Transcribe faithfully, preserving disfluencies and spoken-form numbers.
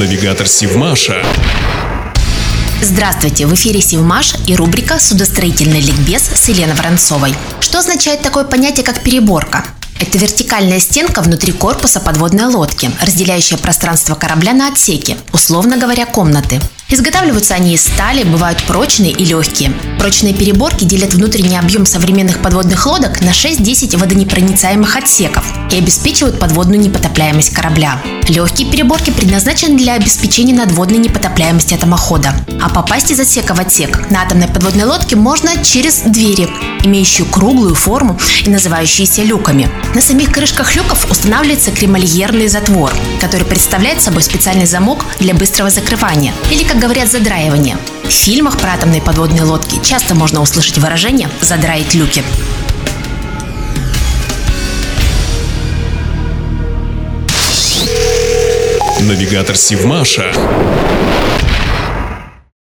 навигатор Севмаша. Здравствуйте, в эфире Севмаш и рубрика «Судостроительный ликбез» с Еленой Воронцовой. Что означает такое понятие, как переборка? Это вертикальная стенка внутри корпуса подводной лодки, разделяющая пространство корабля на отсеки, условно говоря, комнаты. Изготавливаются они из стали, бывают прочные и легкие. Прочные переборки делят внутренний объем современных подводных лодок на шесть-десять водонепроницаемых отсеков и обеспечивают подводную непотопляемость корабля. Легкие переборки предназначены для обеспечения надводной непотопляемости атомохода. А попасть из отсека в отсек на атомной подводной лодке можно через двери, имеющие круглую форму и называющиеся люками. На самих крышках люков устанавливается кремальерный затвор, который представляет собой специальный замок для быстрого закрывания, или, как говорят, задраивание. В фильмах про атомные подводные лодки часто можно услышать выражение «задраить люки». Навигатор Севмаша.